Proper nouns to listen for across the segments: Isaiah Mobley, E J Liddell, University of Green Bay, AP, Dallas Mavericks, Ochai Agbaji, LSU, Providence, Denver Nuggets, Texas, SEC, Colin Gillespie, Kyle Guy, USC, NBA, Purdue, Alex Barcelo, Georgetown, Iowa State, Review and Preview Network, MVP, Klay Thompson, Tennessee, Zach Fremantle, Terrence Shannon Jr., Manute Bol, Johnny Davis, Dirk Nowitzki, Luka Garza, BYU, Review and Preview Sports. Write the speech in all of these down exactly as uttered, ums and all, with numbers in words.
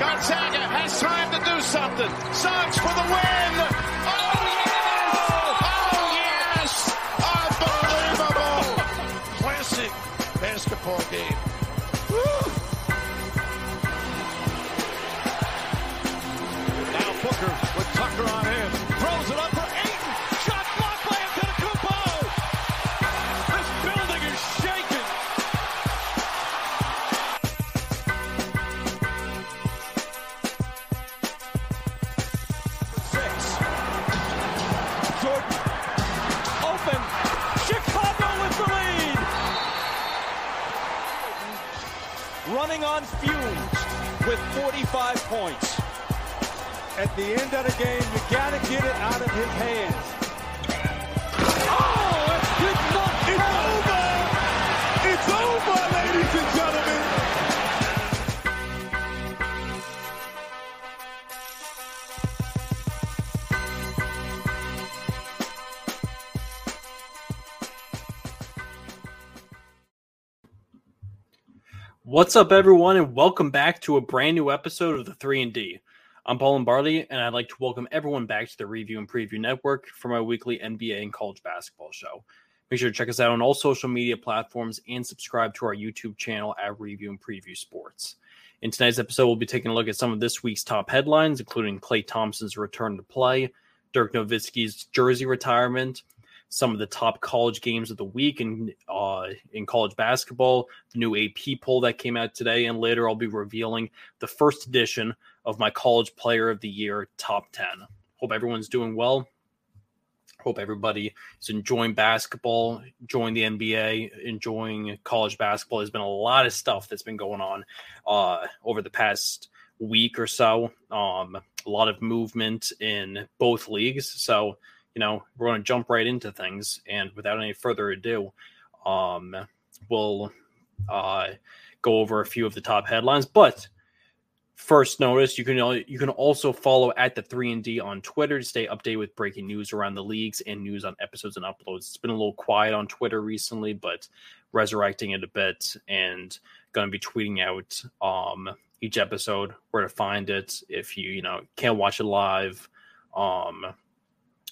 Gonzaga has time to do something. Sykes for the win. Oh, yes! Oh, yes! Unbelievable. Classic basketball game. Woo! Now Booker with Tucker on him. Throws it up for Ayton. Shot blocked by Antetokounmpo. This building is shaking. Running on fumes with forty-five points. At the end of the game, you gotta get it out of his hands. Oh, it did not count. It's over! It's over, ladies and gentlemen! What's up, everyone, and welcome back to a brand new episode of the three and D. I'm Paul Lombardi, and I'd like to welcome everyone back to the Review and Preview Network for my weekly N B A and college basketball show. Make sure to check us out on all social media platforms and subscribe to our YouTube channel at Review and Preview Sports. In tonight's episode, we'll be taking a look at some of this week's top headlines, including Klay Thompson's return to play, Dirk Nowitzki's jersey retirement, some of the top college games of the week in, uh, in college basketball, the new A P poll that came out today, and later I'll be revealing the first edition of my College Player of the Year Top ten. Hope everyone's doing well. Hope everybody is enjoying basketball, enjoying the N B A, enjoying college basketball. There's been a lot of stuff that's been going on uh, over the past week or so. Um, a lot of movement in both leagues, so you know, we're going to jump right into things, and without any further ado, um, we'll uh, go over a few of the top headlines. But first, notice you can you can also follow at the three and D on Twitter to stay updated with breaking news around the leagues and news on episodes and uploads. It's been a little quiet on Twitter recently, but resurrecting it a bit and going to be tweeting out um, each episode, where to find it if you you know can't watch it live. Um,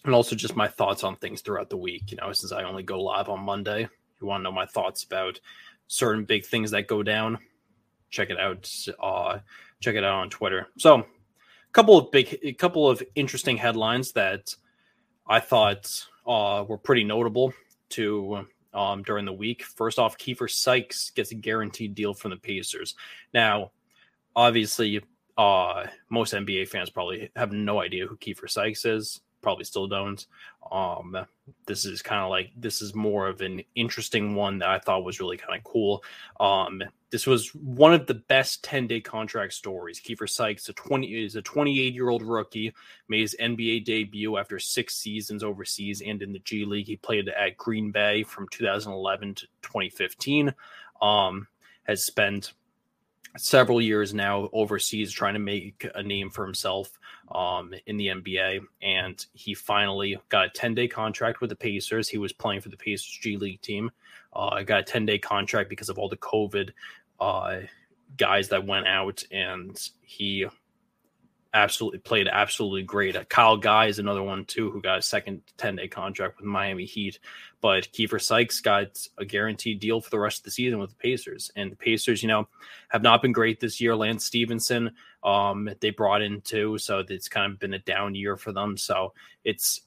And also just my thoughts on things throughout the week. You know, since I only go live on Monday, if you want to know my thoughts about certain big things that go down, check it out. Uh, check it out on Twitter. So, a couple of big, a couple of interesting headlines that I thought uh, were pretty notable to um, during the week. First off, Kiefer Sykes gets a guaranteed deal from the Pacers. Now, obviously, uh, most N B A fans probably have no idea who Kiefer Sykes is. Probably still don't. Um, this is kind of like, this is more of an interesting one that I thought was really kind of cool. Um, this was one of the best ten-day contract stories. Kiefer Sykes, a twenty, is a twenty-eight-year-old rookie, made his N B A debut after six seasons overseas and in the G League. He played at Green Bay from two thousand eleven to twenty fifteen. Um, has spent several years now overseas trying to make a name for himself um, in the N B A, and he finally got a ten-day contract with the Pacers. He was playing for the Pacers G League team. Uh, got a ten-day contract because of all the COVID uh, guys that went out, and he absolutely played absolutely great. Uh, Kyle Guy is another one, too, who got a second ten-day contract with Miami Heat. But Kiefer Sykes got a guaranteed deal for the rest of the season with the Pacers. And the Pacers, you know, have not been great this year. Lance Stevenson, um, they brought in, too, so it's kind of been a down year for them. So it's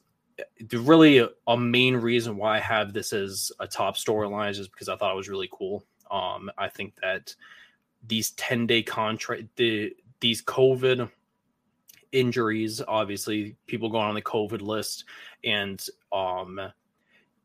really a, a main reason why I have this as a top storyline is just because I thought it was really cool. Um, I think that these ten-day contract, the these COVID injuries, obviously, people going on the COVID list, and um,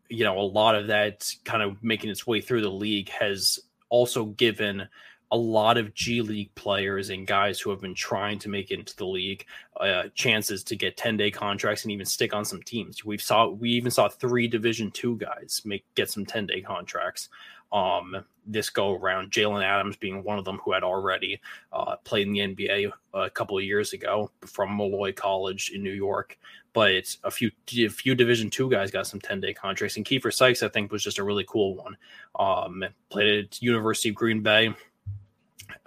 you know, a lot of that kind of making its way through the league has also given a lot of G League players and guys who have been trying to make it into the league uh, chances to get ten-day contracts and even stick on some teams. We've saw we even saw three Division two guys make get some ten-day contracts. Um, this go around, Jalen Adams being one of them, who had already uh, played in the N B A a couple of years ago from Molloy College in New York. But a few a few Division two guys got some ten-day contracts, and Kiefer Sykes, I think, was just a really cool one. Um, played at University of Green Bay.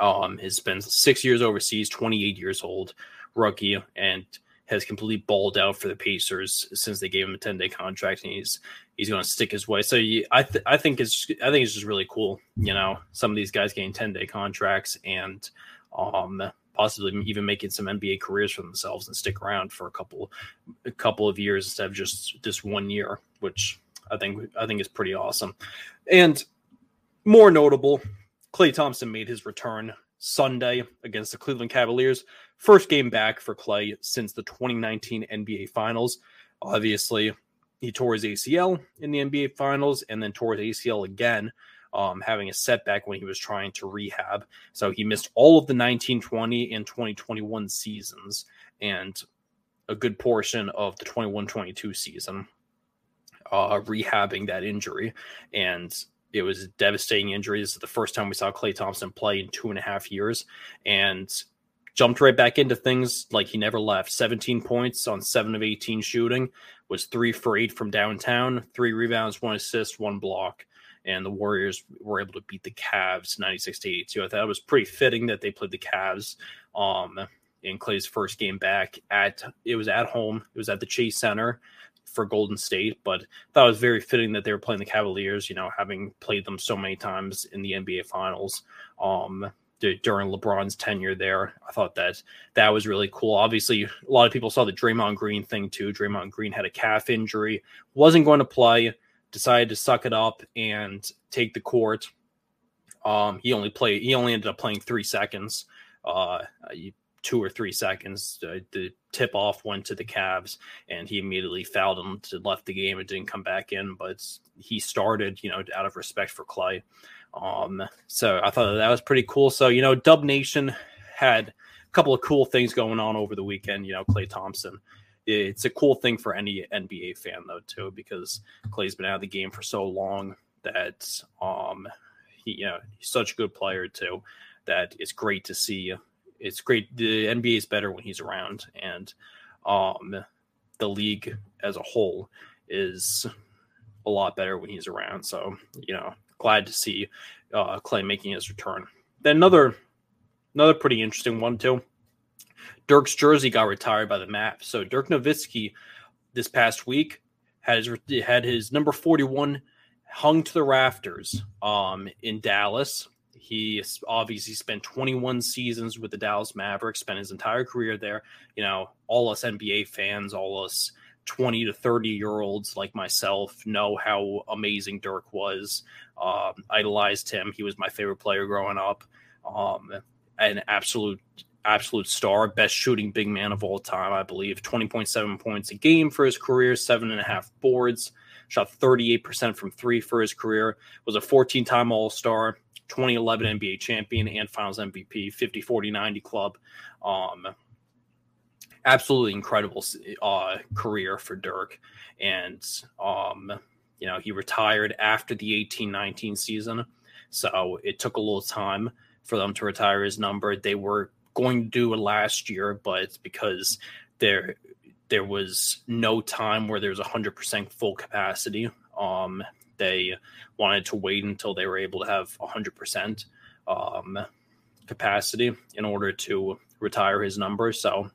um, has been six years overseas, twenty-eight years old, rookie, and has completely balled out for the Pacers since they gave him a ten-day contract, and he's he's going to stick his way. So you, I th- I think it's I think it's just really cool, you know, some of these guys getting ten-day contracts and um possibly even making some N B A careers for themselves and stick around for a couple a couple of years instead of just this one year, which I think I think is pretty awesome. And more notable, Klay Thompson made his return Sunday against the Cleveland Cavaliers. First game back for Klay since the twenty nineteen N B A Finals. Obviously, he tore his A C L in the N B A Finals and then tore his A C L again, um, having a setback when he was trying to rehab. So he missed all of the nineteen twenty and twenty twenty-one seasons and a good portion of the twenty-one twenty-two season, uh, rehabbing that injury. And it was a devastating injury. This is the first time we saw Klay Thompson play in two and a half years and jumped right back into things like he never left. seventeen points on seven of eighteen shooting, was three for eight from downtown, three rebounds, one assist, one block. And the Warriors were able to beat the Cavs ninety-six to eighty-two. I thought it was pretty fitting that they played the Cavs um, in Klay's first game back. At It was at home. It was at the Chase Center for Golden State, but that was very fitting that they were playing the Cavaliers, you know, having played them so many times in the N B A Finals um, d- during LeBron's tenure there. I thought that that was really cool. Obviously, a lot of people saw the Draymond Green thing too. Draymond Green had a calf injury, wasn't going to play, decided to suck it up and take the court. Um, he only played, he only ended up playing three seconds. Uh, you, two or three seconds. Uh, the tip off went to the Cavs and he immediately fouled him to left the game and didn't come back in, but he started, you know, out of respect for Klay. Um, so I thought that was pretty cool. So, you know, Dub Nation had a couple of cool things going on over the weekend, you know, Klay Thompson. It's a cool thing for any N B A fan though, too, because Klay's been out of the game for so long that, um, he, you know, he's such a good player too, that it's great to see. It's great. The N B A is better when he's around, and um, the league as a whole is a lot better when he's around. So, you know, glad to see uh, Klay making his return. Then another, another pretty interesting one too. Dirk's jersey got retired by the Mavs. So Dirk Nowitzki this past week had his, had his number forty-one hung to the rafters um, in Dallas. He obviously spent twenty-one seasons with the Dallas Mavericks, spent his entire career there. You know, all us N B A fans, all us twenty to thirty-year-olds like myself know how amazing Dirk was. Um, idolized him. He was my favorite player growing up. Um, an absolute, absolute star, best shooting big man of all time, I believe. twenty point seven points a game for his career, seven and a half boards, shot thirty-eight percent from three for his career, was a fourteen-time All-Star, twenty eleven N B A champion and Finals M V P, fifty forty ninety club. Um, absolutely incredible uh, career for Dirk. And, um, you know, he retired after the eighteen nineteen season. So it took a little time for them to retire his number. They were going to do it last year, but because there, there was no time where there was one hundred percent full capacity, um, they wanted to wait until they were able to have one hundred percent um, capacity in order to retire his number. So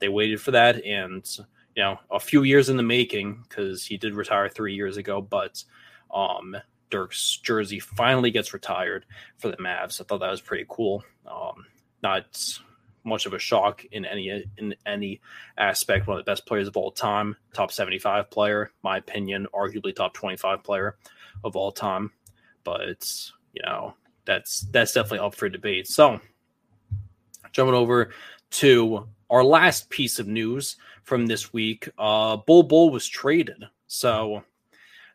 they waited for that, and, you know, a few years in the making because he did retire three years ago, but um, Dirk's jersey finally gets retired for the Mavs. I thought that was pretty cool. Um, not much of a shock in any in any aspect. One of the best players of all time, top seventy-five player, my opinion, arguably top twenty-five player of all time. But it's, you know, that's that's definitely up for debate. So jumping over to our last piece of news from this week, uh, Bol Bol was traded. So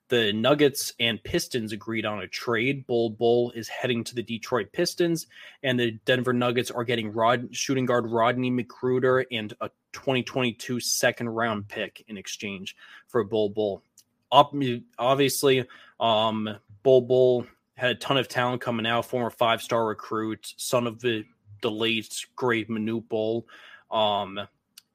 the Nuggets and Pistons agreed on a trade. Bol Bol is heading to the Detroit Pistons, and the Denver Nuggets are getting Rod, shooting guard Rodney McGruder and a twenty twenty-two second-round pick in exchange for Bol Bol. Obviously, um, Bol Bol had a ton of talent coming out, former five-star recruit, son of the, the late, great Manute Bol. Um,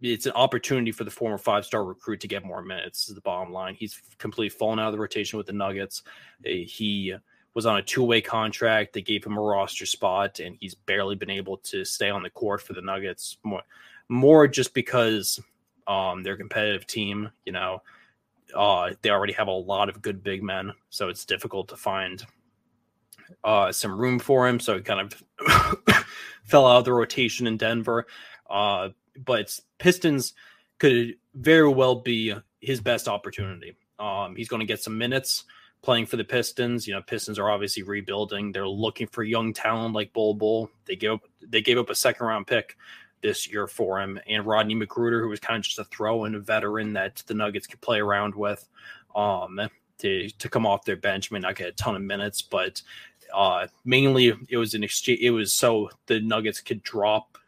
It's an opportunity for the former five-star recruit to get more minutes is the bottom line. He's completely fallen out of the rotation with the Nuggets. He was on a two-way contract that gave him a roster spot, and he's barely been able to stay on the court for the Nuggets more, more just because um, they're a competitive team. You know, uh, they already have a lot of good big men, so it's difficult to find uh, some room for him. So he kind of fell out of the rotation in Denver. Uh, but Pistons could very well be his best opportunity. Um, he's going to get some minutes playing for the Pistons. You know, Pistons are obviously rebuilding. They're looking for young talent like Bol Bol. They gave up, they gave up a second round pick this year for him, and Rodney McGruder, who was kind of just a throw-in, a veteran that the Nuggets could play around with um, to to come off their bench. I mean, not get a ton of minutes, but uh, mainly it was an exchange. It was so the Nuggets could drop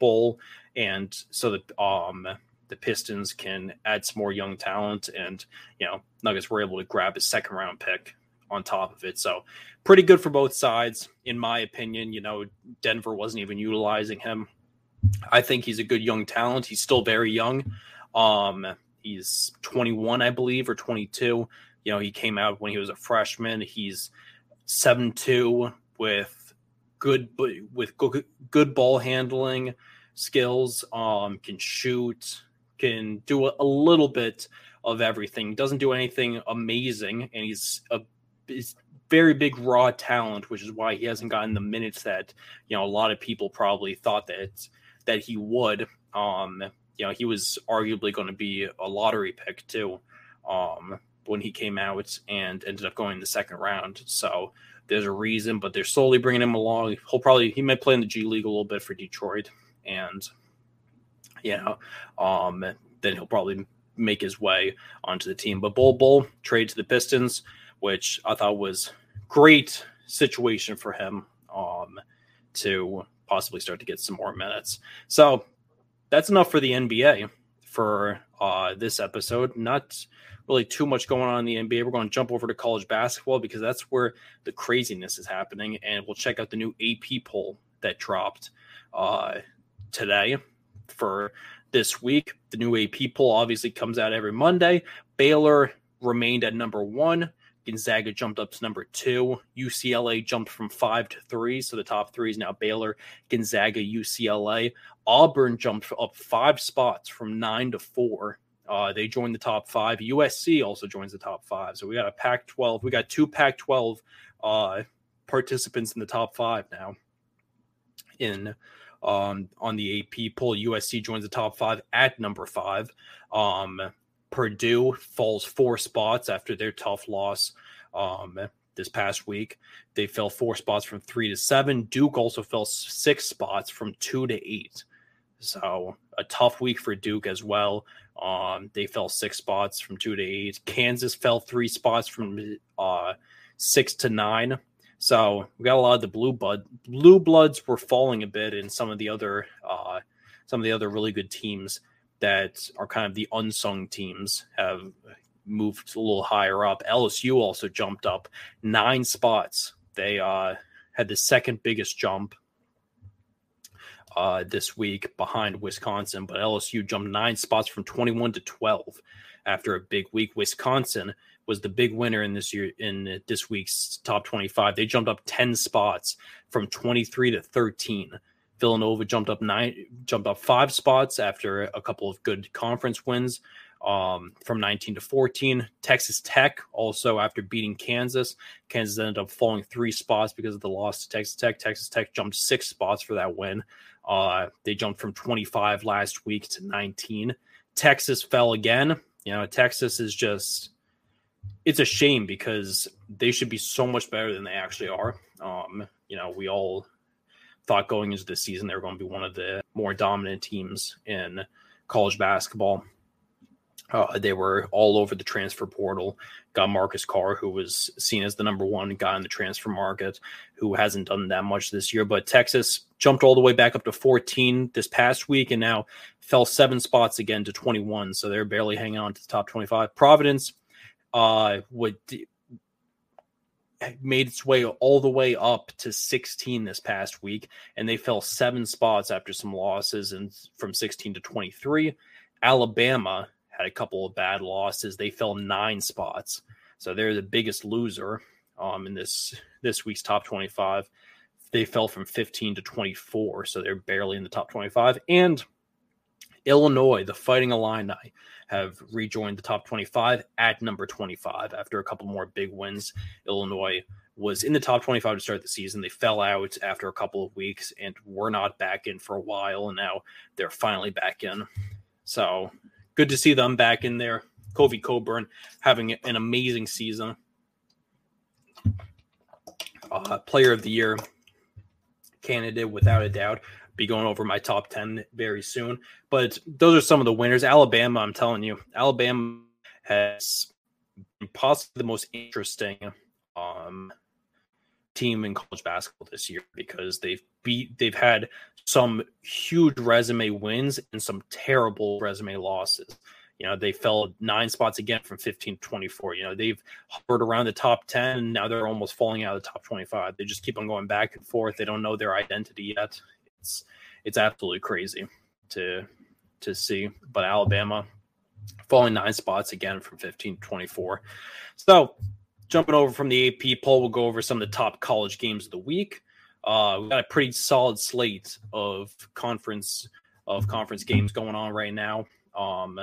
Bol, and so that um. the Pistons can add some more young talent, and, you know, Nuggets were able to grab a second round pick on top of it. So pretty good for both sides. In my opinion, you know, Denver wasn't even utilizing him. I think he's a good young talent. He's still very young. Um, he's twenty-one, I believe, or twenty-two. You know, he came out when he was a freshman. He's seven two with good, with good, good ball handling skills, um, can shoot, can do a, a little bit of everything. Doesn't do anything amazing, and he's a he's very big raw talent, which is why he hasn't gotten the minutes that, you know, a lot of people probably thought that that he would. Um, you know, he was arguably going to be a lottery pick too, um, when he came out, and ended up going in the second round. So there's a reason, but they're slowly bringing him along. He'll probably he might play in the G League a little bit for Detroit, and, you know, um, then he'll probably make his way onto the team. But Bol Bol trade to the Pistons, which I thought was great situation for him, um, to possibly start to get some more minutes. So that's enough for the N B A for uh, this episode. Not really too much going on in the N B A. We're going to jump over to college basketball because that's where the craziness is happening. And we'll check out the new A P poll that dropped uh today for this week. The new A P poll obviously comes out every Monday. Baylor remained at number one. Gonzaga jumped up to number two. U C L A jumped from five to three. So the top three is now Baylor, Gonzaga, U C L A. Auburn jumped up five spots from nine to four. Uh, they joined the top five. U S C also joins the top five. So we got a Pac twelve. We got two Pac twelve uh, participants in the top five now in Um, on the A P poll. U S C joins the top five at number five. Um, Purdue falls four spots after their tough loss um, this past week. They fell four spots from three to seven. Duke also fell six spots from two to eight. So a tough week for Duke as well. Um, they fell six spots from two to eight. Kansas fell three spots from uh, six to nine. So we got a lot of the blue blood. Blue bloods were falling a bit, and some of the other, uh, some of the other really good teams that are kind of the unsung teams have moved a little higher up. L S U also jumped up nine spots. They uh, had the second biggest jump uh, this week behind Wisconsin, but L S U jumped nine spots from twenty-one to twelve after a big week. Wisconsin was the big winner in this year, in this week's top twenty-five. They jumped up ten spots from twenty-three to thirteen. Villanova jumped up nine, jumped up five spots after a couple of good conference wins, um, from nineteen to fourteen. Texas Tech also, after beating Kansas, Kansas ended up falling three spots because of the loss to Texas Tech. Texas Tech jumped six spots for that win. Uh, they jumped from twenty-five last week to nineteen. Texas fell again. You know, Texas is just, it's a shame because they should be so much better than they actually are. Um, you know, we all thought going into the season they were going to be one of the more dominant teams in college basketball. Uh, they were all over the transfer portal. Got Marcus Carr, who was seen as the number one guy in the transfer market, who hasn't done that much this year. But Texas jumped all the way back up to fourteen this past week and now fell seven spots again to twenty-one. So they're barely hanging on to the top twenty-five. Providence Uh, would made its way all the way up to sixteen this past week, and they fell seven spots after some losses, and from sixteen to twenty-three. Alabama had a couple of bad losses. They fell nine spots. So they're the biggest loser um, in this this week's top twenty-five. They fell from fifteen to twenty-four, so they're barely in the top twenty-five. And Illinois, the Fighting Illini, have rejoined the top twenty-five at number twenty-five after a couple more big wins. Illinois was in the top twenty-five to start the season. They fell out after a couple of weeks and were not back in for a while, and now they're finally back in. So good to see them back in there. Kovi Coburn having an amazing season. Uh, player of the year candidate, without a doubt. Be going over my top ten very soon. But those are some of the winners. Alabama, I'm telling you, Alabama has been possibly the most interesting um, team in college basketball this year, because they've beat, they've had some huge resume wins and some terrible resume losses. You know, they fell nine spots again from fifteen to twenty-four. You know, they've hovered around the top ten, and now they're almost falling out of the top twenty-five. They just keep on going back and forth. They don't know their identity yet. It's it's absolutely crazy to to see. But Alabama falling nine spots again from fifteen to twenty-four. So jumping over from the A P poll, we'll go over some of the top college games of the week. Uh, we've got a pretty solid slate of conference of conference games going on right now. Um,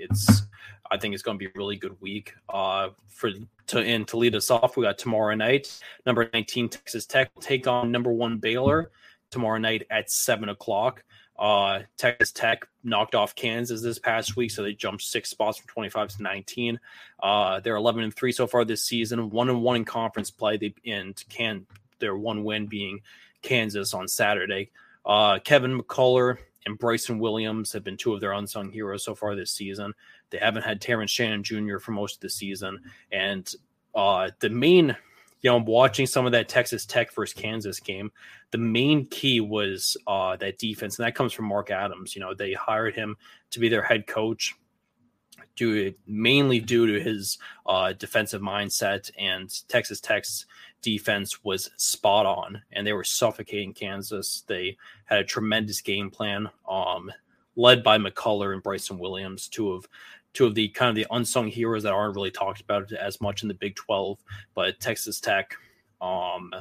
it's I think it's going to be a really good week. Uh, for to and to lead us off, we got tomorrow night, number nineteen Texas Tech will take on number one Baylor tomorrow night at seven o'clock. Uh, Texas Tech knocked off Kansas this past week, so they jumped six spots from twenty-five to nineteen. Uh, they're eleven and three so far this season, one and one in conference play. They and can their one win being Kansas on Saturday. Uh, Kevin McCullough and Bryson Williams have been two of their unsung heroes so far this season. They haven't had Terrence Shannon Junior for most of the season, and uh, the main. You know, I'm watching some of that Texas Tech versus Kansas game. The main key was uh, that defense, and that comes from Mark Adams. You know, they hired him to be their head coach due to, mainly due to his uh, defensive mindset, and Texas Tech's defense was spot on, and they were suffocating Kansas. They had a tremendous game plan, um, led by McCullough and Bryson Williams, two of two of the kind of the unsung heroes that aren't really talked about as much in the Big twelve, but Texas Tech um,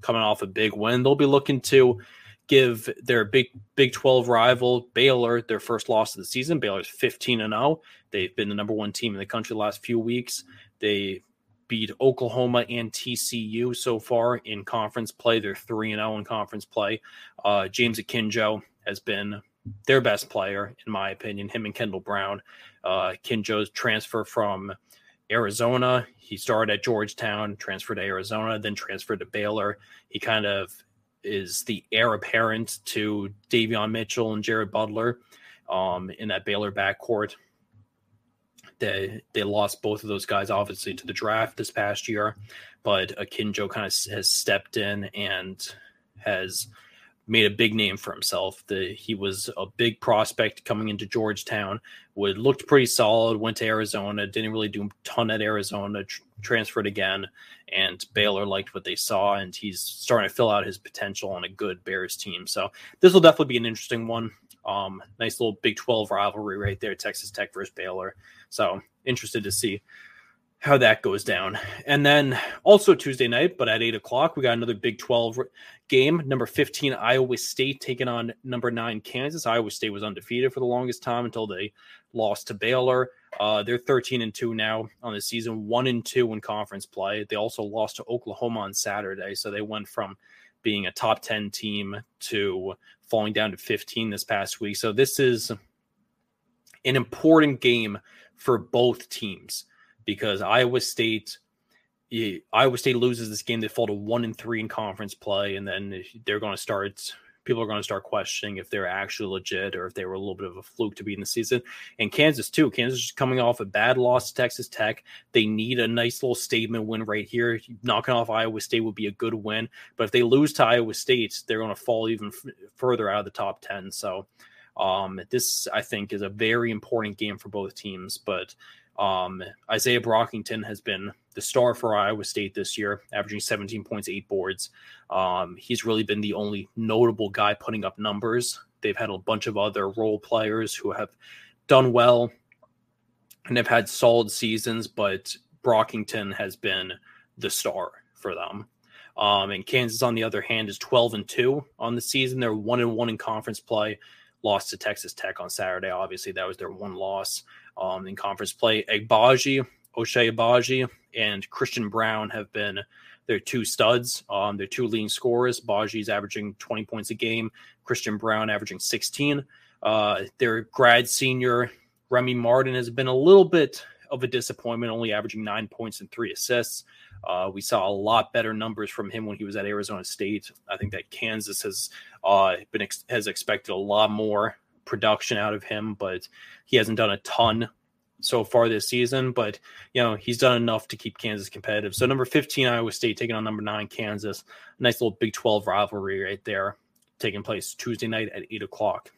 coming off a big win. They'll be looking to give their big Big twelve rival Baylor their first loss of the season. Baylor's fifteen and oh. They've been the number one team in the country the last few weeks. They beat Oklahoma and T C U so far in conference play. They're three and oh in conference play. Uh, James Akinjo has been their best player, in my opinion, him and Kendall Brown. Uh, Kinjo's transfer from Arizona. He started at Georgetown, transferred to Arizona, then transferred to Baylor. He kind of is the heir apparent to Davion Mitchell and Jared Butler um, in that Baylor backcourt. They, they lost both of those guys, obviously, to the draft this past year, but Akinjo kind of has stepped in and has – made a big name for himself. The, he was a big prospect coming into Georgetown, would looked pretty solid, went to Arizona, didn't really do a ton at Arizona, tr- transferred again, and Baylor liked what they saw, and he's starting to fill out his potential on a good Bears team. So this will definitely be an interesting one. Um, nice little Big twelve rivalry right there, Texas Tech versus Baylor. So interested to see how that goes down. And then also Tuesday night, but at eight o'clock, we got another Big twelve game. Number fifteen, Iowa State taking on number nine, Kansas. Iowa State was undefeated for the longest time until they lost to Baylor. Uh, they're thirteen and two now on the season, one and two in conference play. They also lost to Oklahoma on Saturday, so they went from being a top ten team to falling down to fifteen this past week. So this is an important game for both teams, because Iowa State, Iowa State loses this game, they fall to one and three in conference play, and then they're going to start. People are going to start questioning if they're actually legit or if they were a little bit of a fluke to be in the season. And Kansas too. Kansas is coming off a bad loss to Texas Tech. They need a nice little statement win right here. Knocking off Iowa State would be a good win, but if they lose to Iowa State, they're going to fall even f- further out of the top ten. So um, this, I think, is a very important game for both teams, but. Um, Isaiah Brockington has been the star for Iowa State this year, averaging seventeen points, eight boards. Um, he's really been the only notable guy putting up numbers. They've had a bunch of other role players who have done well and have had solid seasons, but Brockington has been the star for them. Um, and Kansas, on the other hand, is twelve and two on the season. They're one and one in conference play. Lost to Texas Tech on Saturday. Obviously, that was their one loss um, in conference play. Agbaji, Ochai Agbaji, and Christian Brown have been their two studs. Um, their two leading scorers. Baji's averaging twenty points a game. Christian Brown averaging sixteen. Uh, their grad senior Remy Martin has been a little bit of a disappointment, only averaging nine points and three assists. Uh, we saw a lot better numbers from him when he was at Arizona State. I think that Kansas has uh, been ex- has expected a lot more production out of him, but he hasn't done a ton so far this season. But, you know, he's done enough to keep Kansas competitive. So number fifteen, Iowa State, taking on number nine, Kansas. Nice little Big twelve rivalry right there, taking place Tuesday night at eight o'clock.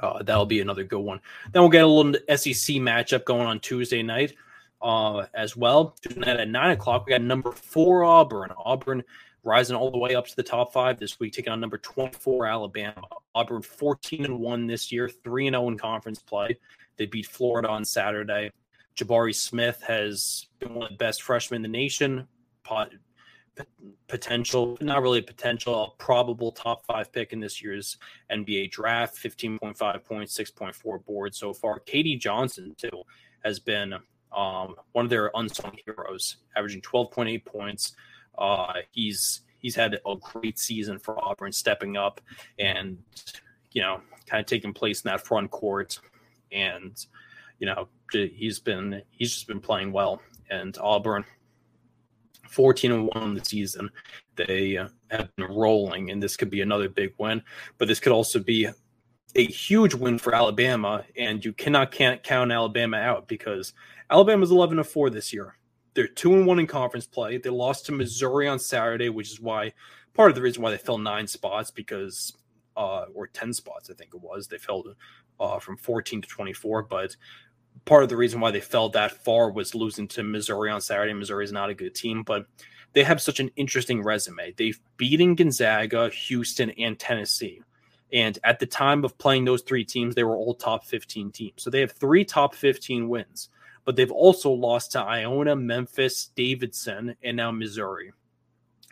Uh, that'll be another good one. Then we'll get a little S E C matchup going on Tuesday night. Uh, as well, tonight at nine o'clock, we got number four Auburn. Auburn rising all the way up to the top five this week, taking on number twenty-four Alabama. Auburn fourteen and one this year, three and zero in conference play. They beat Florida on Saturday. Jabari Smith has been one of the best freshmen in the nation. Pot, potential, not really a potential, a probable top five pick in this year's N B A draft. Fifteen point five points, six point four boards so far. Katie Johnson too has been. Um, one of their unsung heroes, averaging twelve point eight points. Uh, he's he's had a great season for Auburn, stepping up and, you know, kind of taking place in that front court. And, you know, he's been he's just been playing well. And Auburn, fourteen and one on the season, they have been rolling, and this could be another big win. But this could also be a huge win for Alabama, and you cannot can't count Alabama out because Alabama's eleven and four this year. They're two and one in conference play. They lost to Missouri on Saturday, which is why part of the reason why they fell nine spots because uh, – or ten spots, I think it was. They fell uh, from fourteen to twenty-four, but part of the reason why they fell that far was losing to Missouri on Saturday. Missouri's not a good team, but they have such an interesting resume. They've beaten Gonzaga, Houston, and Tennessee. And at the time of playing those three teams, they were all top fifteen teams. So they have three top fifteen wins, but they've also lost to Iona, Memphis, Davidson, and now Missouri.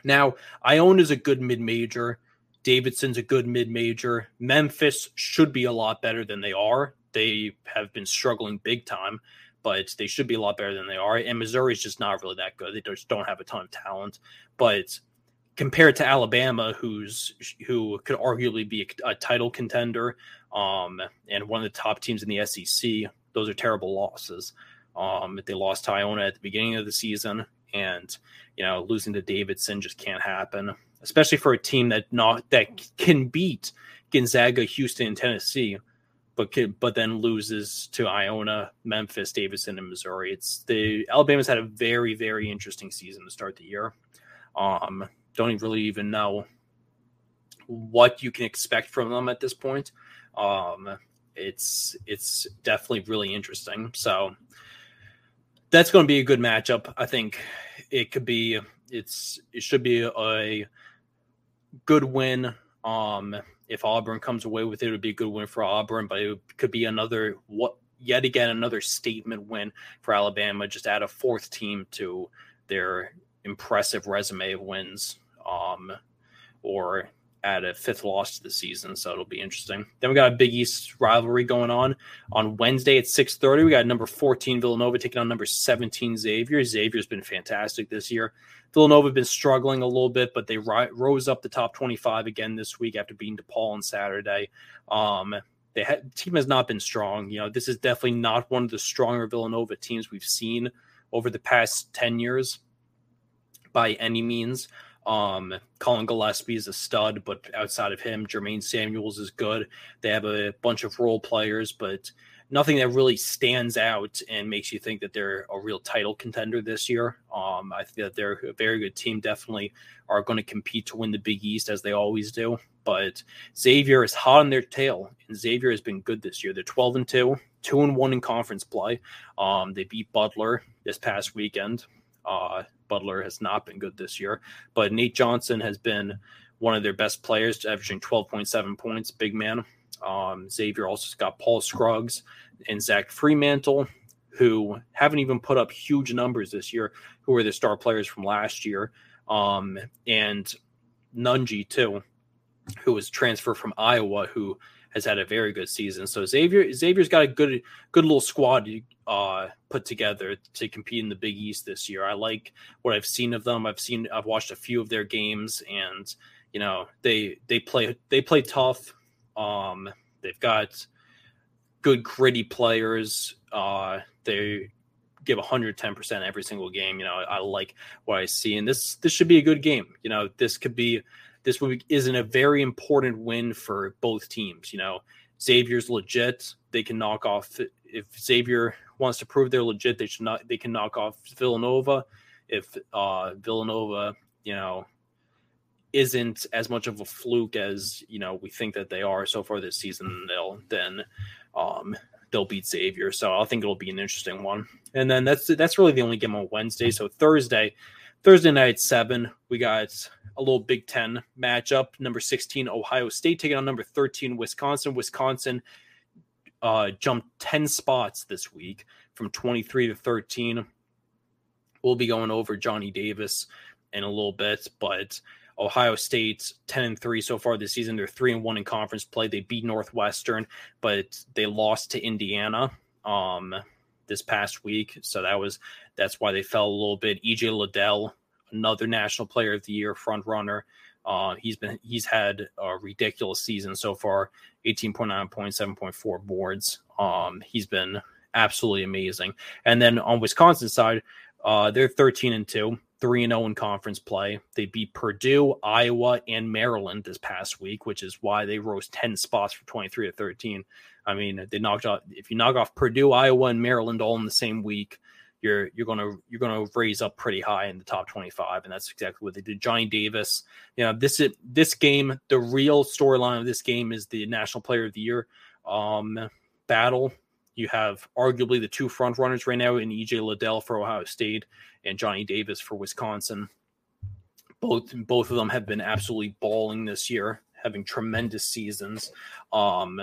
Now, Iona's a good mid-major. Davidson's a good mid-major. Memphis should be a lot better than they are. They have been struggling big time, but they should be a lot better than they are. And Missouri's just not really that good. They just don't have a ton of talent, but compared to Alabama, who's who could arguably be a, a title contender um, and one of the top teams in the S E C, those are terrible losses. Um, they lost to Iona at the beginning of the season, and you know losing to Davidson just can't happen, especially for a team that not that can beat Gonzaga, Houston, and Tennessee, but could, but then loses to Iona, Memphis, Davidson, and Missouri. It's the Alabama's had a very very interesting season to start the year. Um, Don't really even know what you can expect from them at this point. Um, it's it's definitely really interesting. So that's going to be a good matchup. I think it could be. It's it should be a, a good win. Um, if Auburn comes away with it, it would be a good win for Auburn. But it could be another what yet again another statement win for Alabama. Just add a fourth team to their impressive resume of wins, um, or at a fifth loss to the season. So it'll be interesting. Then we got a Big East rivalry going on on Wednesday at six thirty. We got number fourteen Villanova taking on number seventeen Xavier. Xavier's been fantastic this year. Villanova been struggling a little bit, but they ri- rose up the top twenty-five again this week after beating DePaul on Saturday. Um, they ha- team has not been strong. You know, this is definitely not one of the stronger Villanova teams we've seen over the past ten years. By any means. Um, Colin Gillespie is a stud, but outside of him, Jermaine Samuels is good. They have a bunch of role players, but nothing that really stands out and makes you think that they're a real title contender this year. Um, I think that they're a very good team, definitely are going to compete to win the Big East as they always do. But Xavier is hot on their tail, and Xavier has been good this year. They're twelve and two, two and one in conference play. Um, they beat Butler this past weekend. Uh, Butler has not been good this year, but Nate Johnson has been one of their best players, averaging twelve point seven points, big man. Um, Xavier also got Paul Scruggs and Zach Fremantle, who haven't even put up huge numbers this year, who were the star players from last year. um, and Nunji too, who was transferred from Iowa, who has had a very good season. So Xavier, Xavier's got a good, good little squad uh, put together to compete in the Big East this year. I like what I've seen of them. I've seen, I've watched a few of their games, and you know they they play they play tough. Um, they've got good gritty players. Uh, they give one hundred ten percent every single game. You know, I, I like what I see, and this this should be a good game. You know, this could be. This week isn't a very important win for both teams. You know, Xavier's legit. They can knock off. If Xavier wants to prove they're legit, they should not. They can knock off Villanova. If uh, Villanova, you know, isn't as much of a fluke as you know we think that they are so far this season, they'll then um, they'll beat Xavier. So I think it'll be an interesting one. And then that's that's really the only game on Wednesday. So Thursday, Thursday night at seven, we got a little Big Ten matchup. Number sixteen, Ohio State taking on number thirteen, Wisconsin. Wisconsin uh, jumped ten spots this week from twenty-three to thirteen. We'll be going over Johnny Davis in a little bit, but Ohio State's ten and three so far this season. They're three and one in conference play. They beat Northwestern, but they lost to Indiana um, this past week. So that was that's why they fell a little bit. E J Liddell, another National Player of the Year front runner. Uh, he's been he's had a ridiculous season so far. eighteen point nine points, seven point four boards. Um, he's been absolutely amazing. And then on Wisconsin's side, uh, they're thirteen and two, three and oh in conference play. They beat Purdue, Iowa, and Maryland this past week, which is why they rose ten spots from twenty-three to thirteen. I mean, they knocked off if you knock off Purdue, Iowa, and Maryland all in the same week, You're you're gonna you're gonna raise up pretty high in the top twenty-five, and that's exactly what they did. Johnny Davis, you know, this is this game. The real storyline of this game is the National Player of the Year um, battle. You have arguably the two front runners right now in E J Liddell for Ohio State and Johnny Davis for Wisconsin. Both both of them have been absolutely balling this year, having tremendous seasons, um,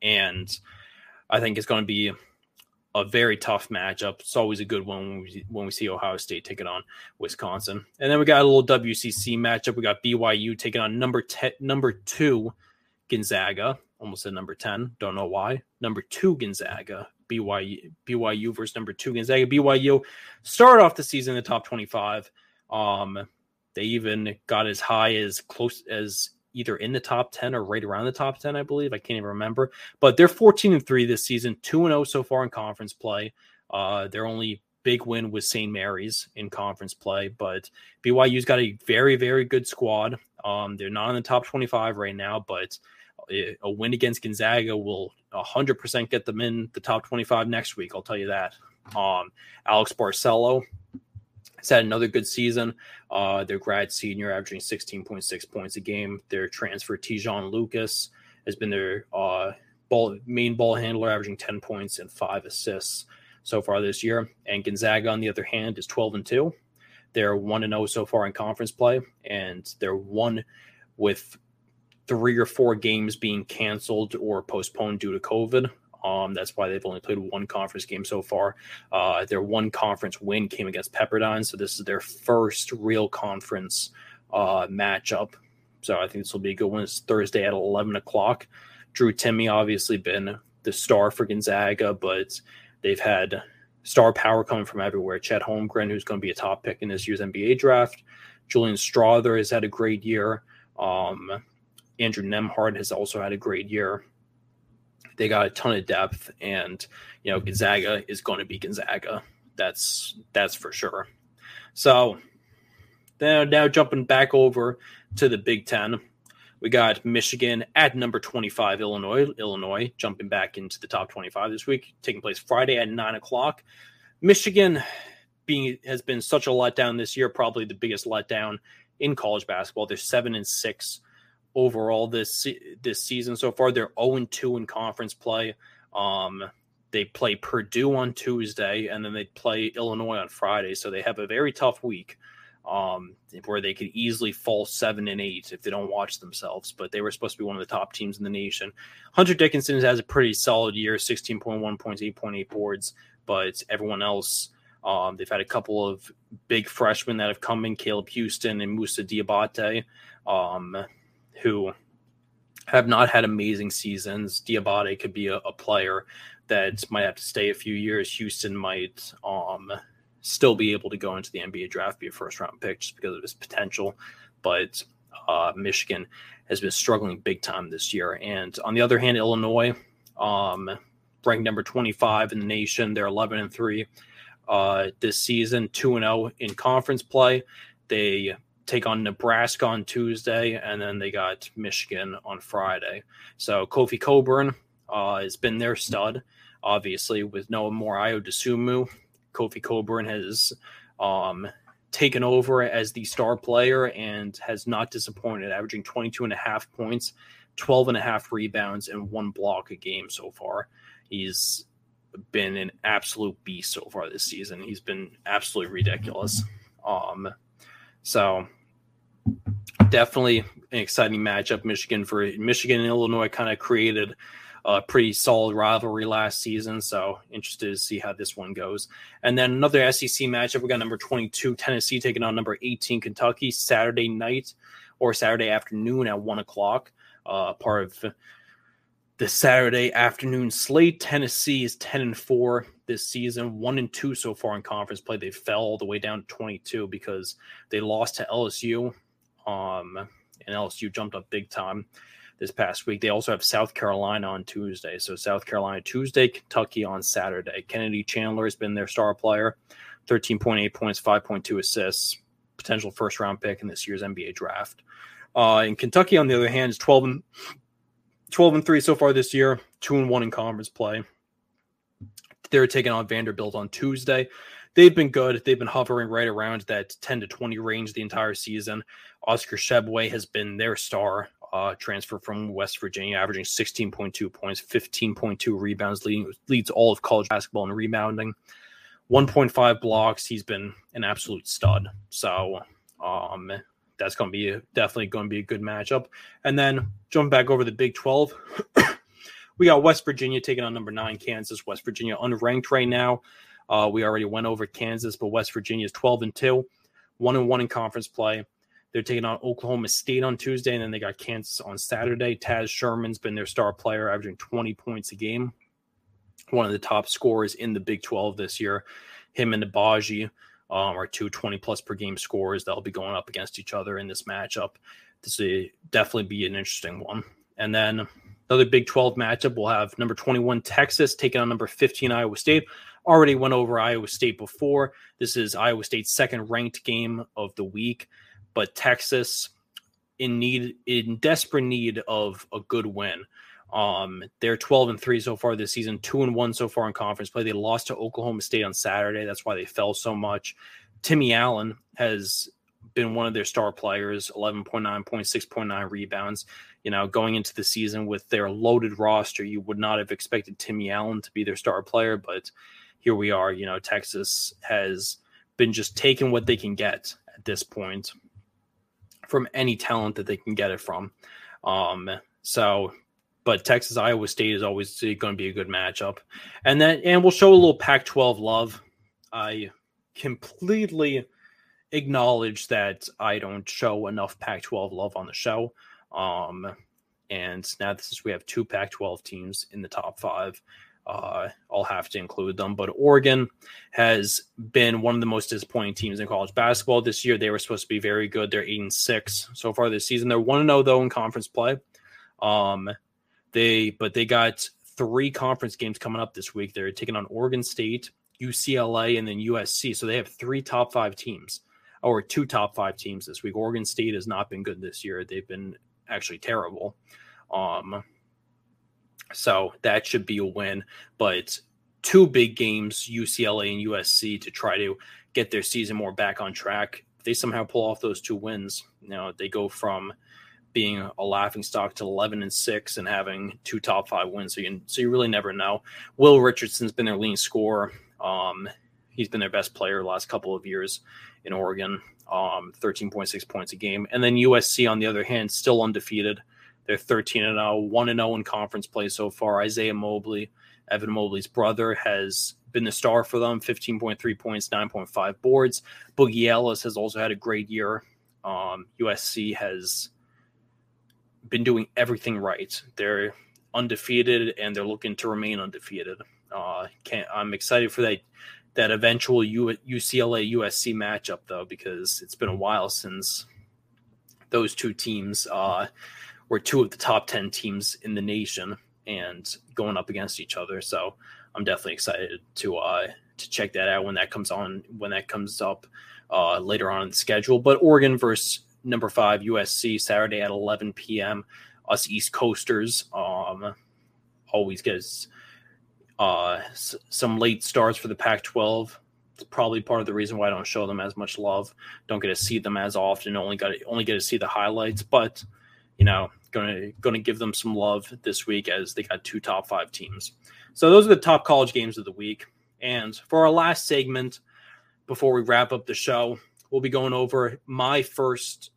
and I think it's going to be a very tough matchup. It's always a good one when we, when we see Ohio State taking on Wisconsin. And then we got a little W C C matchup. We got B Y U taking on number ten, number two Gonzaga. Almost said number ten. Don't know why. Number two Gonzaga. B Y U B Y U versus number two Gonzaga. B Y U started off the season in the top twenty-five. Um, they even got as high as close as either in the top ten or right around the top ten, I believe. I can't even remember. But they're fourteen and three this season, two and oh so far in conference play. Uh, their only big win was Saint Mary's in conference play. But B Y U's got a very, very good squad. Um, they're not in the top twenty-five right now, but a win against Gonzaga will one hundred percent get them in the top twenty-five next week. I'll tell you that. Um, Alex Barcelo has had another good season. Uh, their grad senior averaging sixteen point six points a game. Their transfer, Tijon Lucas, has been their uh, ball, main ball handler, averaging ten points and five assists so far this year. And Gonzaga, on the other hand, is twelve and two. They're one and oh so far in conference play, and they're one with three or four games being canceled or postponed due to COVID. Um, that's why they've only played one conference game so far. Uh, their one conference win came against Pepperdine, so this is their first real conference uh, matchup. So I think this will be a good one. It's Thursday at eleven o'clock. Drew Timme obviously been the star for Gonzaga, but they've had star power coming from everywhere. Chet Holmgren, who's going to be a top pick in this year's N B A draft. Julian Strother has had a great year. Um, Andrew Nembhard has also had a great year. They got a ton of depth, and you know Gonzaga is going to be Gonzaga. That's that's for sure. So now, now jumping back over to the Big Ten, we got Michigan at number twenty-five, Illinois. Illinois jumping back into the top twenty-five this week, taking place Friday at nine o'clock. Michigan being has been such a letdown this year, probably the biggest letdown in college basketball. They're seven and six. Overall this this season so far. They're oh and two in conference play. Um, they play Purdue on Tuesday, and then they play Illinois on Friday. So they have a very tough week um, where they could easily fall seven and eight if they don't watch themselves. But they were supposed to be one of the top teams in the nation. Hunter Dickinson has a pretty solid year, sixteen point one points, eight point eight boards. But everyone else Um, they've had a couple of big freshmen that have come in, Caleb Houston and Musa Diabate, um, who have not had amazing seasons. Diabate could be a, a player that might have to stay a few years. Houston might um, still be able to go into the N B A draft, be a first-round pick just because of his potential. But uh, Michigan has been struggling big time this year. And on the other hand, Illinois, um, ranked number twenty-five in the nation. They're eleven and three uh, this season, two and oh in conference play. They take on Nebraska on Tuesday, and then they got Michigan on Friday. So Kofi Coburn uh, has been their stud, obviously, with Noah Morayo-Dosunmu. Kofi Coburn has um, taken over as the star player and has not disappointed, averaging twenty-two and a half points, twelve and a half rebounds, and one block a game so far. He's been an absolute beast so far this season. He's been absolutely ridiculous. Um, so definitely an exciting matchup. Michigan for Michigan and Illinois kind of created a pretty solid rivalry last season. So interested to see how this one goes. And then another S E C matchup. We got number twenty-two Tennessee taking on number eighteen Kentucky Saturday night or Saturday afternoon at one o'clock. Uh, part of the Saturday afternoon slate. Tennessee is ten and four this season, one and two so far in conference play. They fell all the way down to twenty-two because they lost to L S U, um, and L S U jumped up big time this past week. They also have South Carolina on Tuesday. So South Carolina Tuesday, Kentucky on Saturday. Kennedy Chandler has been their star player, thirteen point eight points, five point two assists, potential first-round pick in this year's N B A draft. Uh, and Kentucky, on the other hand, is twelve and twelve and three so far this year, two and one in conference play. They're taking on Vanderbilt on Tuesday. They've been good. They've been hovering right around that ten to twenty range the entire season. Oscar Tshiebwe has been their star uh, transfer from West Virginia, averaging sixteen point two points, fifteen point two rebounds, leading, leads all of college basketball in rebounding. one point five blocks. He's been an absolute stud. So, um... that's going to be a, definitely going to be a good matchup. And then jumping back over the Big twelve, we got West Virginia taking on number nine Kansas. West Virginia unranked right now. Uh, we already went over Kansas, but West Virginia is twelve and two, one and one in conference play. They're taking on Oklahoma State on Tuesday, and then they got Kansas on Saturday. Taz Sherman's been their star player, averaging twenty points a game. One of the top scorers in the Big twelve this year. Him and Abaji Um, or two twenty-plus per game scores that'll be going up against each other in this matchup. This will definitely be an interesting one. And then another Big twelve matchup, we'll have number twenty-one Texas taking on number fifteen Iowa State. Already went over Iowa State before. This is Iowa State's second-ranked game of the week, but Texas in need, in desperate need of a good win. Um, they're twelve and three so far this season, two and one so far in conference play. They lost to Oklahoma State on Saturday. That's why they fell so much. Timmy Allen has been one of their star players, eleven point nine points, six point nine rebounds. You know, going into the season with their loaded roster, you would not have expected Timmy Allen to be their star player, but here we are. You know, Texas has been just taking what they can get at this point from any talent that they can get it from. Um, so But Texas-Iowa State is always going to be a good matchup. And then, and we'll show a little Pac twelve love. I completely acknowledge that I don't show enough Pac twelve love on the show. Um, and now this is, we have two Pac twelve teams in the top five. Uh, I'll have to include them. But Oregon has been one of the most disappointing teams in college basketball this year. They were supposed to be very good. They're eight and six so far this season. They're one and oh, though, in conference play. Um They, but they got three conference games coming up this week. They're taking on Oregon State, U C L A, and then U S C. So they have three top five teams, or two top five teams this week. Oregon State has not been good this year. They've been actually terrible. Um, so that should be a win. But two big games, U C L A and U S C, to try to get their season more back on track. If they somehow pull off those two wins, you know, they go from being a laughingstock to eleven and six and having two top five wins. So you, so you really never know. Will Richardson's been their leading scorer. Um, he's been their best player the last couple of years in Oregon, um, thirteen point six points a game. And then U S C, on the other hand, still undefeated. They're thirteen and oh, one and oh in conference play so far. Isaiah Mobley, Evan Mobley's brother, has been the star for them, fifteen point three points, nine point five boards. Boogie Ellis has also had a great year. Um, U S C has been doing everything right. They're undefeated, and they're looking to remain undefeated. Uh, can't, I'm excited for that that eventual U C L A U S C matchup, though, because it's been a while since those two teams uh, were two of the top ten teams in the nation and going up against each other. So I'm definitely excited to uh, to check that out when that comes on when that comes up uh, later on in the schedule. But Oregon versus number five U S C Saturday at eleven p.m. Us East Coasters um, always gets uh, s- some late starts for the Pac twelve. It's probably part of the reason why I don't show them as much love. Don't get to see them as often. Only got to, only get to see the highlights. But you know, gonna gonna give them some love this week as they got two top five teams. So those are the top college games of the week. And for our last segment, before we wrap up the show, we'll be going over my first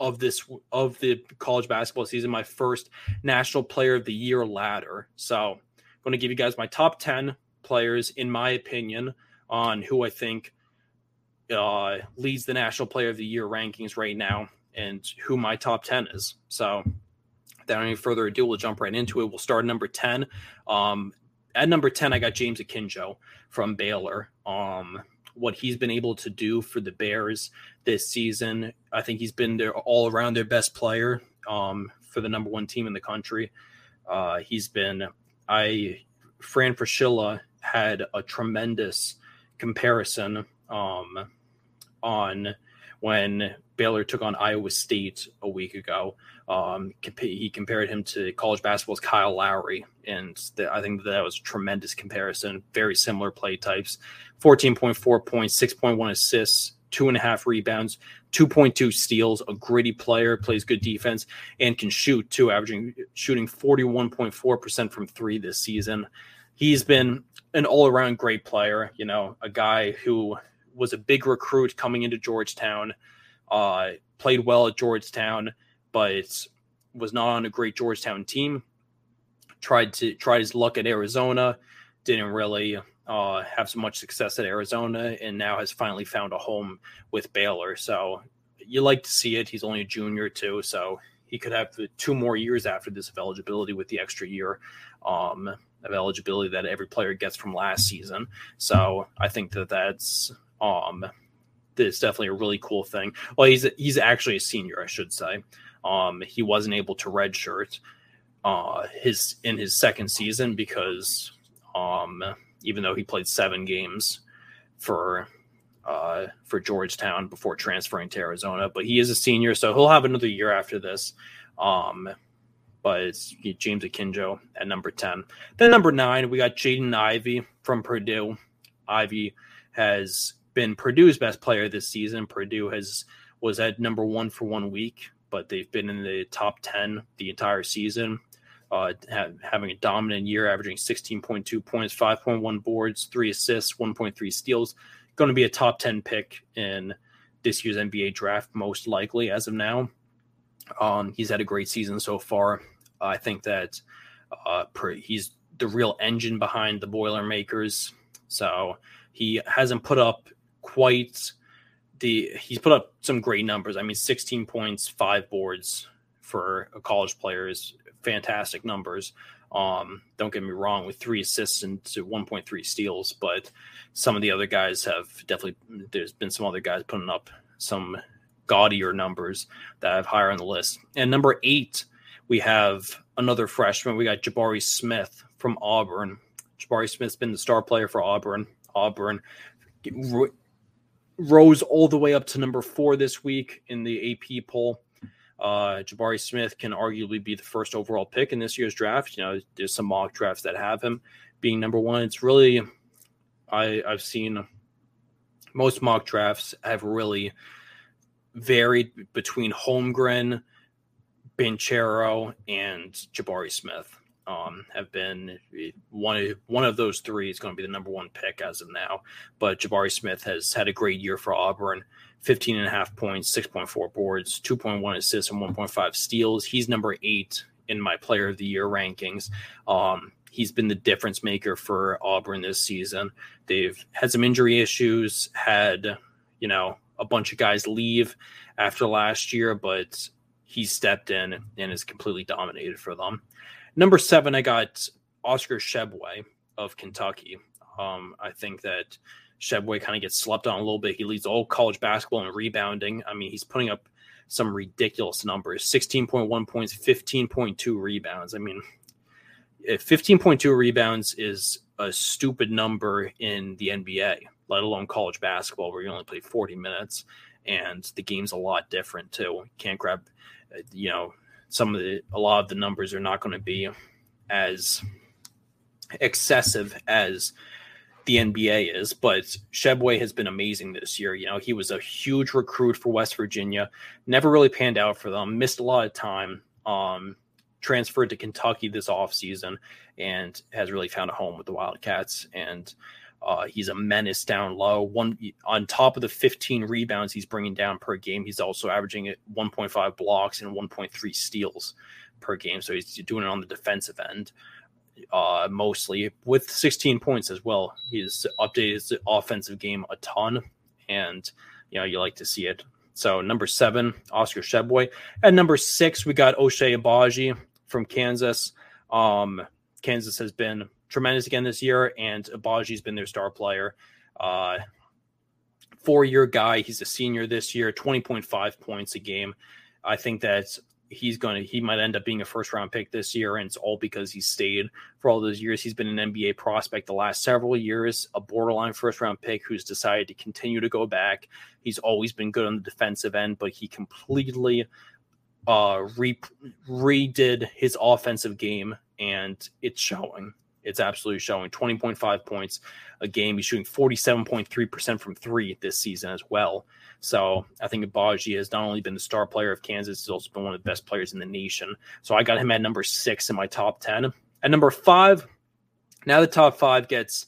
of this of the college basketball season, my first National Player of the Year ladder. So I'm going to give you guys my top ten players, in my opinion, on who I think uh, leads the National Player of the Year rankings right now and who my top ten is. So without any further ado, we'll jump right into it. We'll start at number ten. Um, at number ten, I got James Akinjo from Baylor. Um what he's been able to do for the Bears this season. I think he's been their all around their best player um, for the number one team in the country. Uh, he's been, I, Fran Fraschilla had a tremendous comparison um, on when Baylor took on Iowa State a week ago. Um, he compared him to college basketball's Kyle Lowry, and the, I think that was a tremendous comparison. Very similar play types. fourteen point four points, six point one assists, two point five rebounds, two point two steals, a gritty player, plays good defense, and can shoot, too, averaging shooting forty-one point four percent from three this season. He's been an all-around great player, you know, a guy who was a big recruit coming into Georgetown, uh, played well at Georgetown, but was not on a great Georgetown team. Tried to tried his luck at Arizona, didn't really uh, have so much success at Arizona, and now has finally found a home with Baylor. So you like to see it. He's only a junior too, so he could have two more years after this of eligibility with the extra year um, of eligibility that every player gets from last season. So I think that that's um, it's definitely a really cool thing. Well, he's he's actually a senior, I should say. Um, he wasn't able to redshirt uh, his in his second season because um, even though he played seven games for uh, for Georgetown before transferring to Arizona, but he is a senior, so he'll have another year after this. Um, but it's James Akinjo at number ten. Then number nine, we got Jaden Ivey from Purdue. Ivey has been Purdue's best player this season. Purdue has was at number one for one week, but they've been in the top ten the entire season, uh, ha- having a dominant year, averaging sixteen point two points, five point one boards, three assists, one point three steals. Going to be a top ten pick in this year's N B A draft, most likely as of now. Um, he's had a great season so far. I think that uh, pre- he's the real engine behind the Boilermakers. So he hasn't put up quite the he's put up some great numbers. I mean, sixteen points, five boards for a college player is fantastic numbers. Um, don't get me wrong, with three assists and one point three steals, but some of the other guys have definitely there's been some other guys putting up some gaudier numbers that I have higher on the list. And number eight, we have another freshman. We got Jabari Smith from Auburn. Jabari Smith's been the star player for Auburn. Auburn ro- rose all the way up to number four this week in the A P poll. Uh, Jabari Smith can arguably be the first overall pick in this year's draft. You know, there's some mock drafts that have him being number one. It's really, I, I've seen most mock drafts have really varied between Holmgren, Banchero, and Jabari Smith. um, have been one, one of those three is going to be the number one pick as of now. But Jabari Smith has had a great year for Auburn, fifteen and a half points, six point four boards, two point one assists, and one point five steals. He's number eight in my player of the year rankings. Um, he's been the difference maker for Auburn this season. They've had some injury issues, had, you know, a bunch of guys leave after last year, but he stepped in and is completely dominated for them. Number seven, I got Oscar Tshiebwe of Kentucky. Um, I think that Tshiebwe kind of gets slept on a little bit. He leads all college basketball in rebounding. I mean, he's putting up some ridiculous numbers, sixteen point one points, fifteen point two rebounds. I mean, fifteen point two rebounds is a stupid number in the N B A, let alone college basketball, where you only play forty minutes and the game's a lot different too. You can't grab, you know, some of the, a lot of the numbers are not going to be as excessive as the N B A is, but Tshiebwe has been amazing this year. You know, he was a huge recruit for West Virginia, never really panned out for them, missed a lot of time, um, transferred to Kentucky this offseason and has really found a home with the Wildcats. And uh, he's a menace down low. One on top of the fifteen rebounds he's bringing down per game, he's also averaging one point five blocks and one point three steals per game. So he's doing it on the defensive end uh, mostly, with sixteen points as well. He's updated his offensive game a ton, and, you know, you like to see it. So number seven, Oscar Tshiebwe. At number six, we got Ochai Agbaji from Kansas. Um, Kansas has been tremendous again this year, and Agbaji's been their star player. Uh, four-year guy. He's a senior this year, twenty point five points a game. I think that he's going to, he might end up being a first-round pick this year, and it's all because he stayed for all those years. He's been an N B A prospect the last several years, a borderline first-round pick who's decided to continue to go back. He's always been good on the defensive end, but he completely uh, re- redid his offensive game, and it's showing. It's absolutely showing. twenty point five points a game. He's shooting forty-seven point three percent from three this season as well. So I think Agbaji has not only been the star player of Kansas, he's also been one of the best players in the nation. So I got him at number six in my top ten. At number five, now the top five gets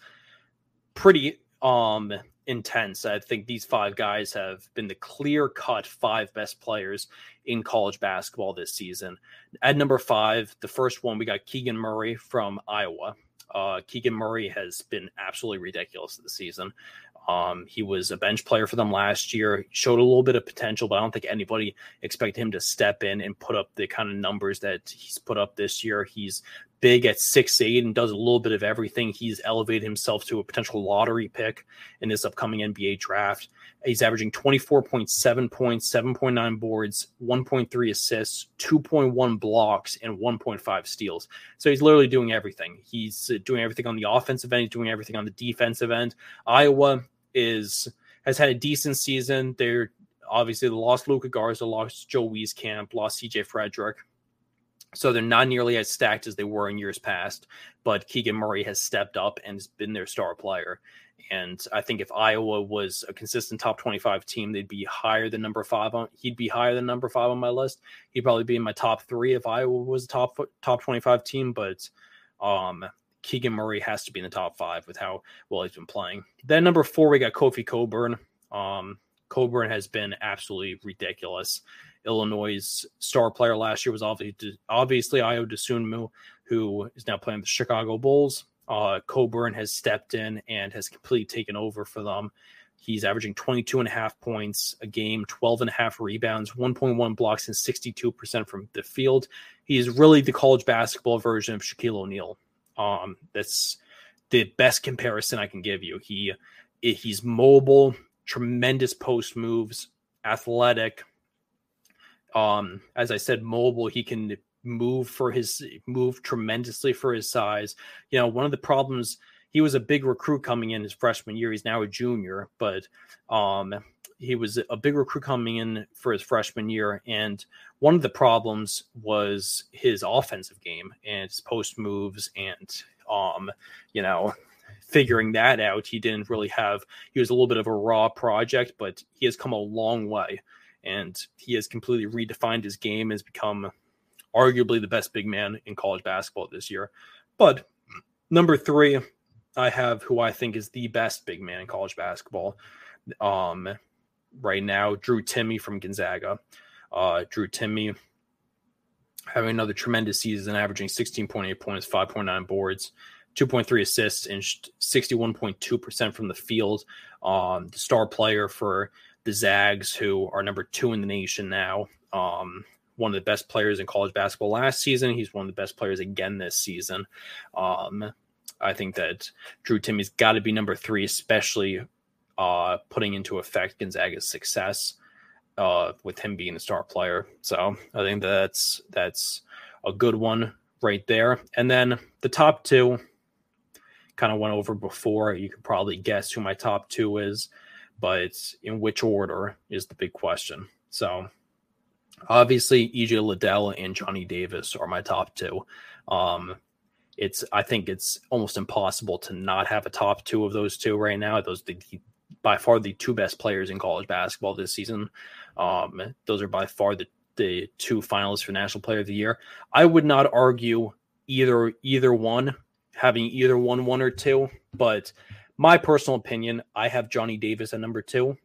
pretty um, intense. I think these five guys have been the clear-cut five best players in college basketball this season. At number five, the first one, we got Keegan Murray from Iowa. Uh, Keegan Murray has been absolutely ridiculous this season. Um, he was a bench player for them last year, showed a little bit of potential, but I don't think anybody expected him to step in and put up the kind of numbers that he's put up this year. He's big at six eight and does a little bit of everything. He's elevated himself to a potential lottery pick in this upcoming N B A draft. He's averaging twenty-four point seven points, seven point nine boards, one point three assists, two point one blocks, and one point five steals. So he's literally doing everything. He's doing everything on the offensive end. He's doing everything on the defensive end. Iowa is has had a decent season. They're obviously they lost Luka Garza, lost Joe Wieskamp, lost C J Frederick. So they're not nearly as stacked as they were in years past, but Keegan Murray has stepped up and has been their star player. And I think if Iowa was a consistent top twenty-five team, they'd be higher than number five. On, he'd be higher than number five on my list. He'd probably be in my top three if Iowa was a top top twenty-five team, but um, Keegan Murray has to be in the top five with how well he's been playing. Then number four, we got Kofi Coburn. Um, Coburn has been absolutely ridiculous. Illinois' star player last year was obviously, obviously Ayo Dosunmu, who is now playing the Chicago Bulls. Uh, Coburn has stepped in and has completely taken over for them. He's averaging twenty-two point five points a game, twelve point five rebounds, one point one blocks, and sixty-two percent from the field. He is really the college basketball version of Shaquille O'Neal. Um, that's the best comparison I can give you. He He's mobile, tremendous post moves, athletic. Um, as I said, mobile, he can move for his move tremendously for his size. You know, one of the problems, he was a big recruit coming in his freshman year. He's now a junior, but, um, he was a big recruit coming in for his freshman year. And one of the problems was his offensive game and his post moves and, um, you know, figuring that out. He didn't really have, he was a little bit of a raw project, but he has come a long way. And he has completely redefined his game, has become arguably the best big man in college basketball this year. But number three, I have who I think is the best big man in college basketball um, right now, Drew Timme from Gonzaga. Uh, Drew Timme having another tremendous season, averaging sixteen point eight points, five point nine boards, two point three assists, and sixty-one point two percent from the field. Um, the star player for the Zags, who are number two in the nation now. Um, one of the best players in college basketball last season. He's one of the best players again this season. Um, I think that Drew Timme's got to be number three, especially uh, putting into effect Gonzaga's success uh, with him being a star player. So I think that's that's a good one right there. And then the top two kind of went over before. You could probably guess who my top two is, but in which order is the big question. So obviously E J Liddell and Johnny Davis are my top two. Um, It's. I think it's almost impossible to not have a top two of those two right now. Those are the, by far the two best players in college basketball this season. Um, those are by far the, the two finalists for National Player of the Year. I would not argue either either one, having either one, one or two. But my personal opinion, I have Johnny Davis at number two.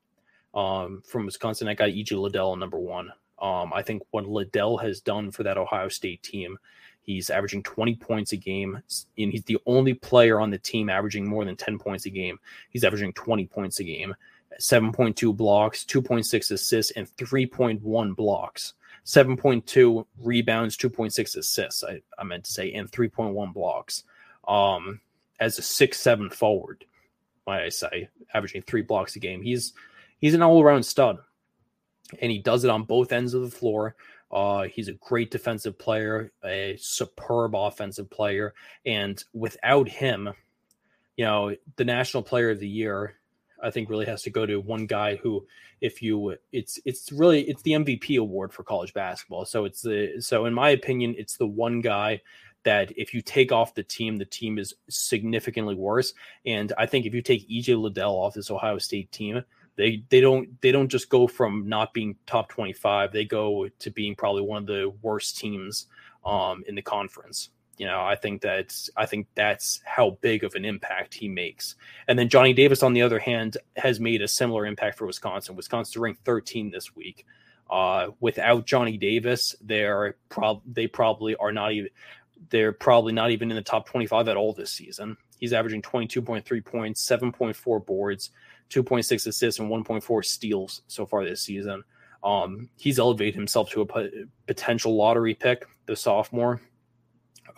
Um, from Wisconsin, I got E J Liddell at number one. Um, I think what Liddell has done for that Ohio State team, he's averaging twenty points a game, and he's the only player on the team averaging more than ten points a game. He's averaging twenty points a game, seven point two blocks, two point six assists, and three point one blocks, seven point two rebounds, two point six assists, I, I meant to say, and three point one blocks. Um, as a six seven forward, might I say, averaging three blocks a game. He's, he's an all-around stud, and he does it on both ends of the floor. Uh, he's a great defensive player, a superb offensive player. And without him, you know, the National Player of the Year, I think, really has to go to one guy who, if you, it's, it's really, it's the M V P award for college basketball. So it's the, so in my opinion, it's the one guy that if you take off the team, the team is significantly worse. And I think if you take E J Liddell off this Ohio State team, They they don't they don't just go from not being top twenty-five. They go to being probably one of the worst teams um, in the conference. You know, I think that's I think that's how big of an impact he makes. And then Johnny Davis, on the other hand, has made a similar impact for Wisconsin. Wisconsin ranked thirteen this week. Uh, without Johnny Davis, they're prob they probably are not even they're probably not even in the top twenty-five at all this season. He's averaging twenty-two point three points, seven point four boards, two point six assists, and one point four steals so far this season. Um, he's elevated himself to a p- potential lottery pick, the sophomore.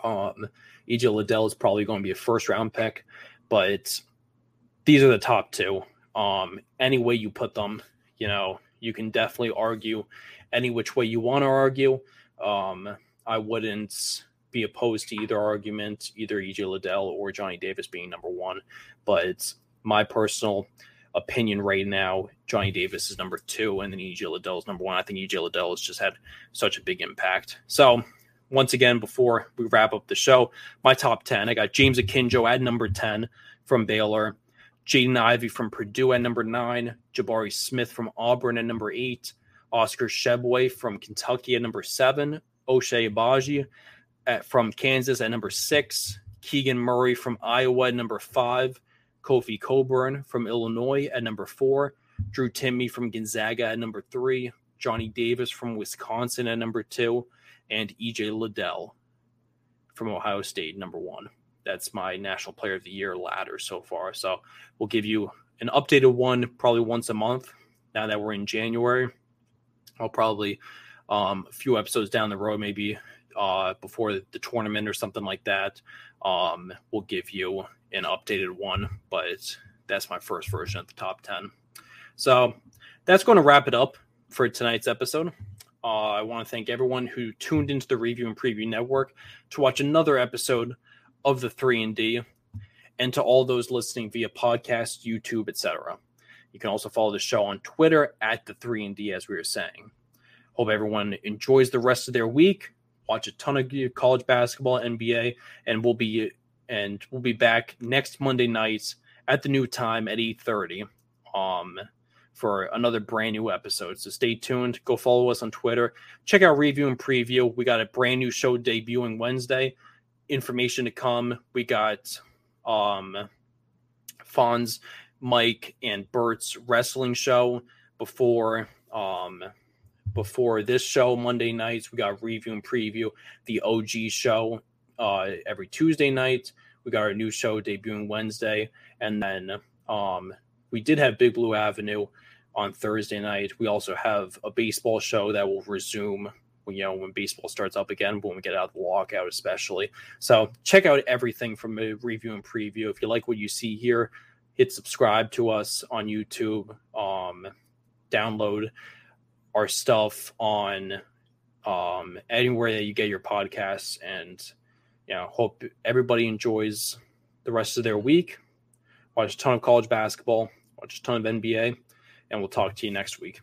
Um, E J Liddell is probably going to be a first-round pick, but these are the top two. Um, any way you put them, you know, you can definitely argue any which way you want to argue. Um, I wouldn't be opposed to either argument, either E J Liddell or Johnny Davis being number one, but my personal opinion right now, Johnny Davis is number two, and then E J Liddell is number one. I think E J Liddell has just had such a big impact. So once again, before we wrap up the show, my top ten, I got James Akinjo at number ten from Baylor, Jaden Ivey from Purdue at number nine, Jabari Smith from Auburn at number eight, Oscar Tshiebwe from Kentucky at number seven, Ochai Agbaji At, from Kansas at number six, Keegan Murray from Iowa at number five, Kofi Coburn from Illinois at number four, Drew Timme from Gonzaga at number three, Johnny Davis from Wisconsin at number two, and E J Liddell from Ohio State number one. That's my National Player of the Year ladder so far. So we'll give you an updated one probably once a month. Now that we're in January, I'll probably um, a few episodes down the road, maybe Uh, before the tournament or something like that, um, we'll give you an updated one, but that's my first version of the top ten. So that's going to wrap it up for tonight's episode. Uh, I want to thank everyone who tuned into the Review and Preview Network to watch another episode of the three and D, and to all those listening via podcast, YouTube, et cetera. You can also follow the show on Twitter at the three and D, as we were saying. Hope everyone enjoys the rest of their week. Watch a ton of college basketball, N B A, and we'll be and we'll be back next Monday nights at the new time at eight thirty um, for another brand new episode. So stay tuned. Go follow us on Twitter. Check out Review and Preview. We got a brand new show debuting Wednesday. Information to come. We got um, Fonz, Mike, and Bert's wrestling show before um, before this show Monday nights. We got Review and Preview, the O G show uh, every Tuesday night. We got our new show debuting Wednesday, and then um, we did have Big Blue Avenue on Thursday night. We also have a baseball show that will resume, you know, when baseball starts up again, when we get out of the lockout especially. So check out everything from a Review and Preview. If you like what you see here, hit subscribe to us on YouTube. Um, download our stuff on um, anywhere that you get your podcasts, and you know, hope everybody enjoys the rest of their week. Watch a ton of college basketball, watch a ton of N B A, and we'll talk to you next week.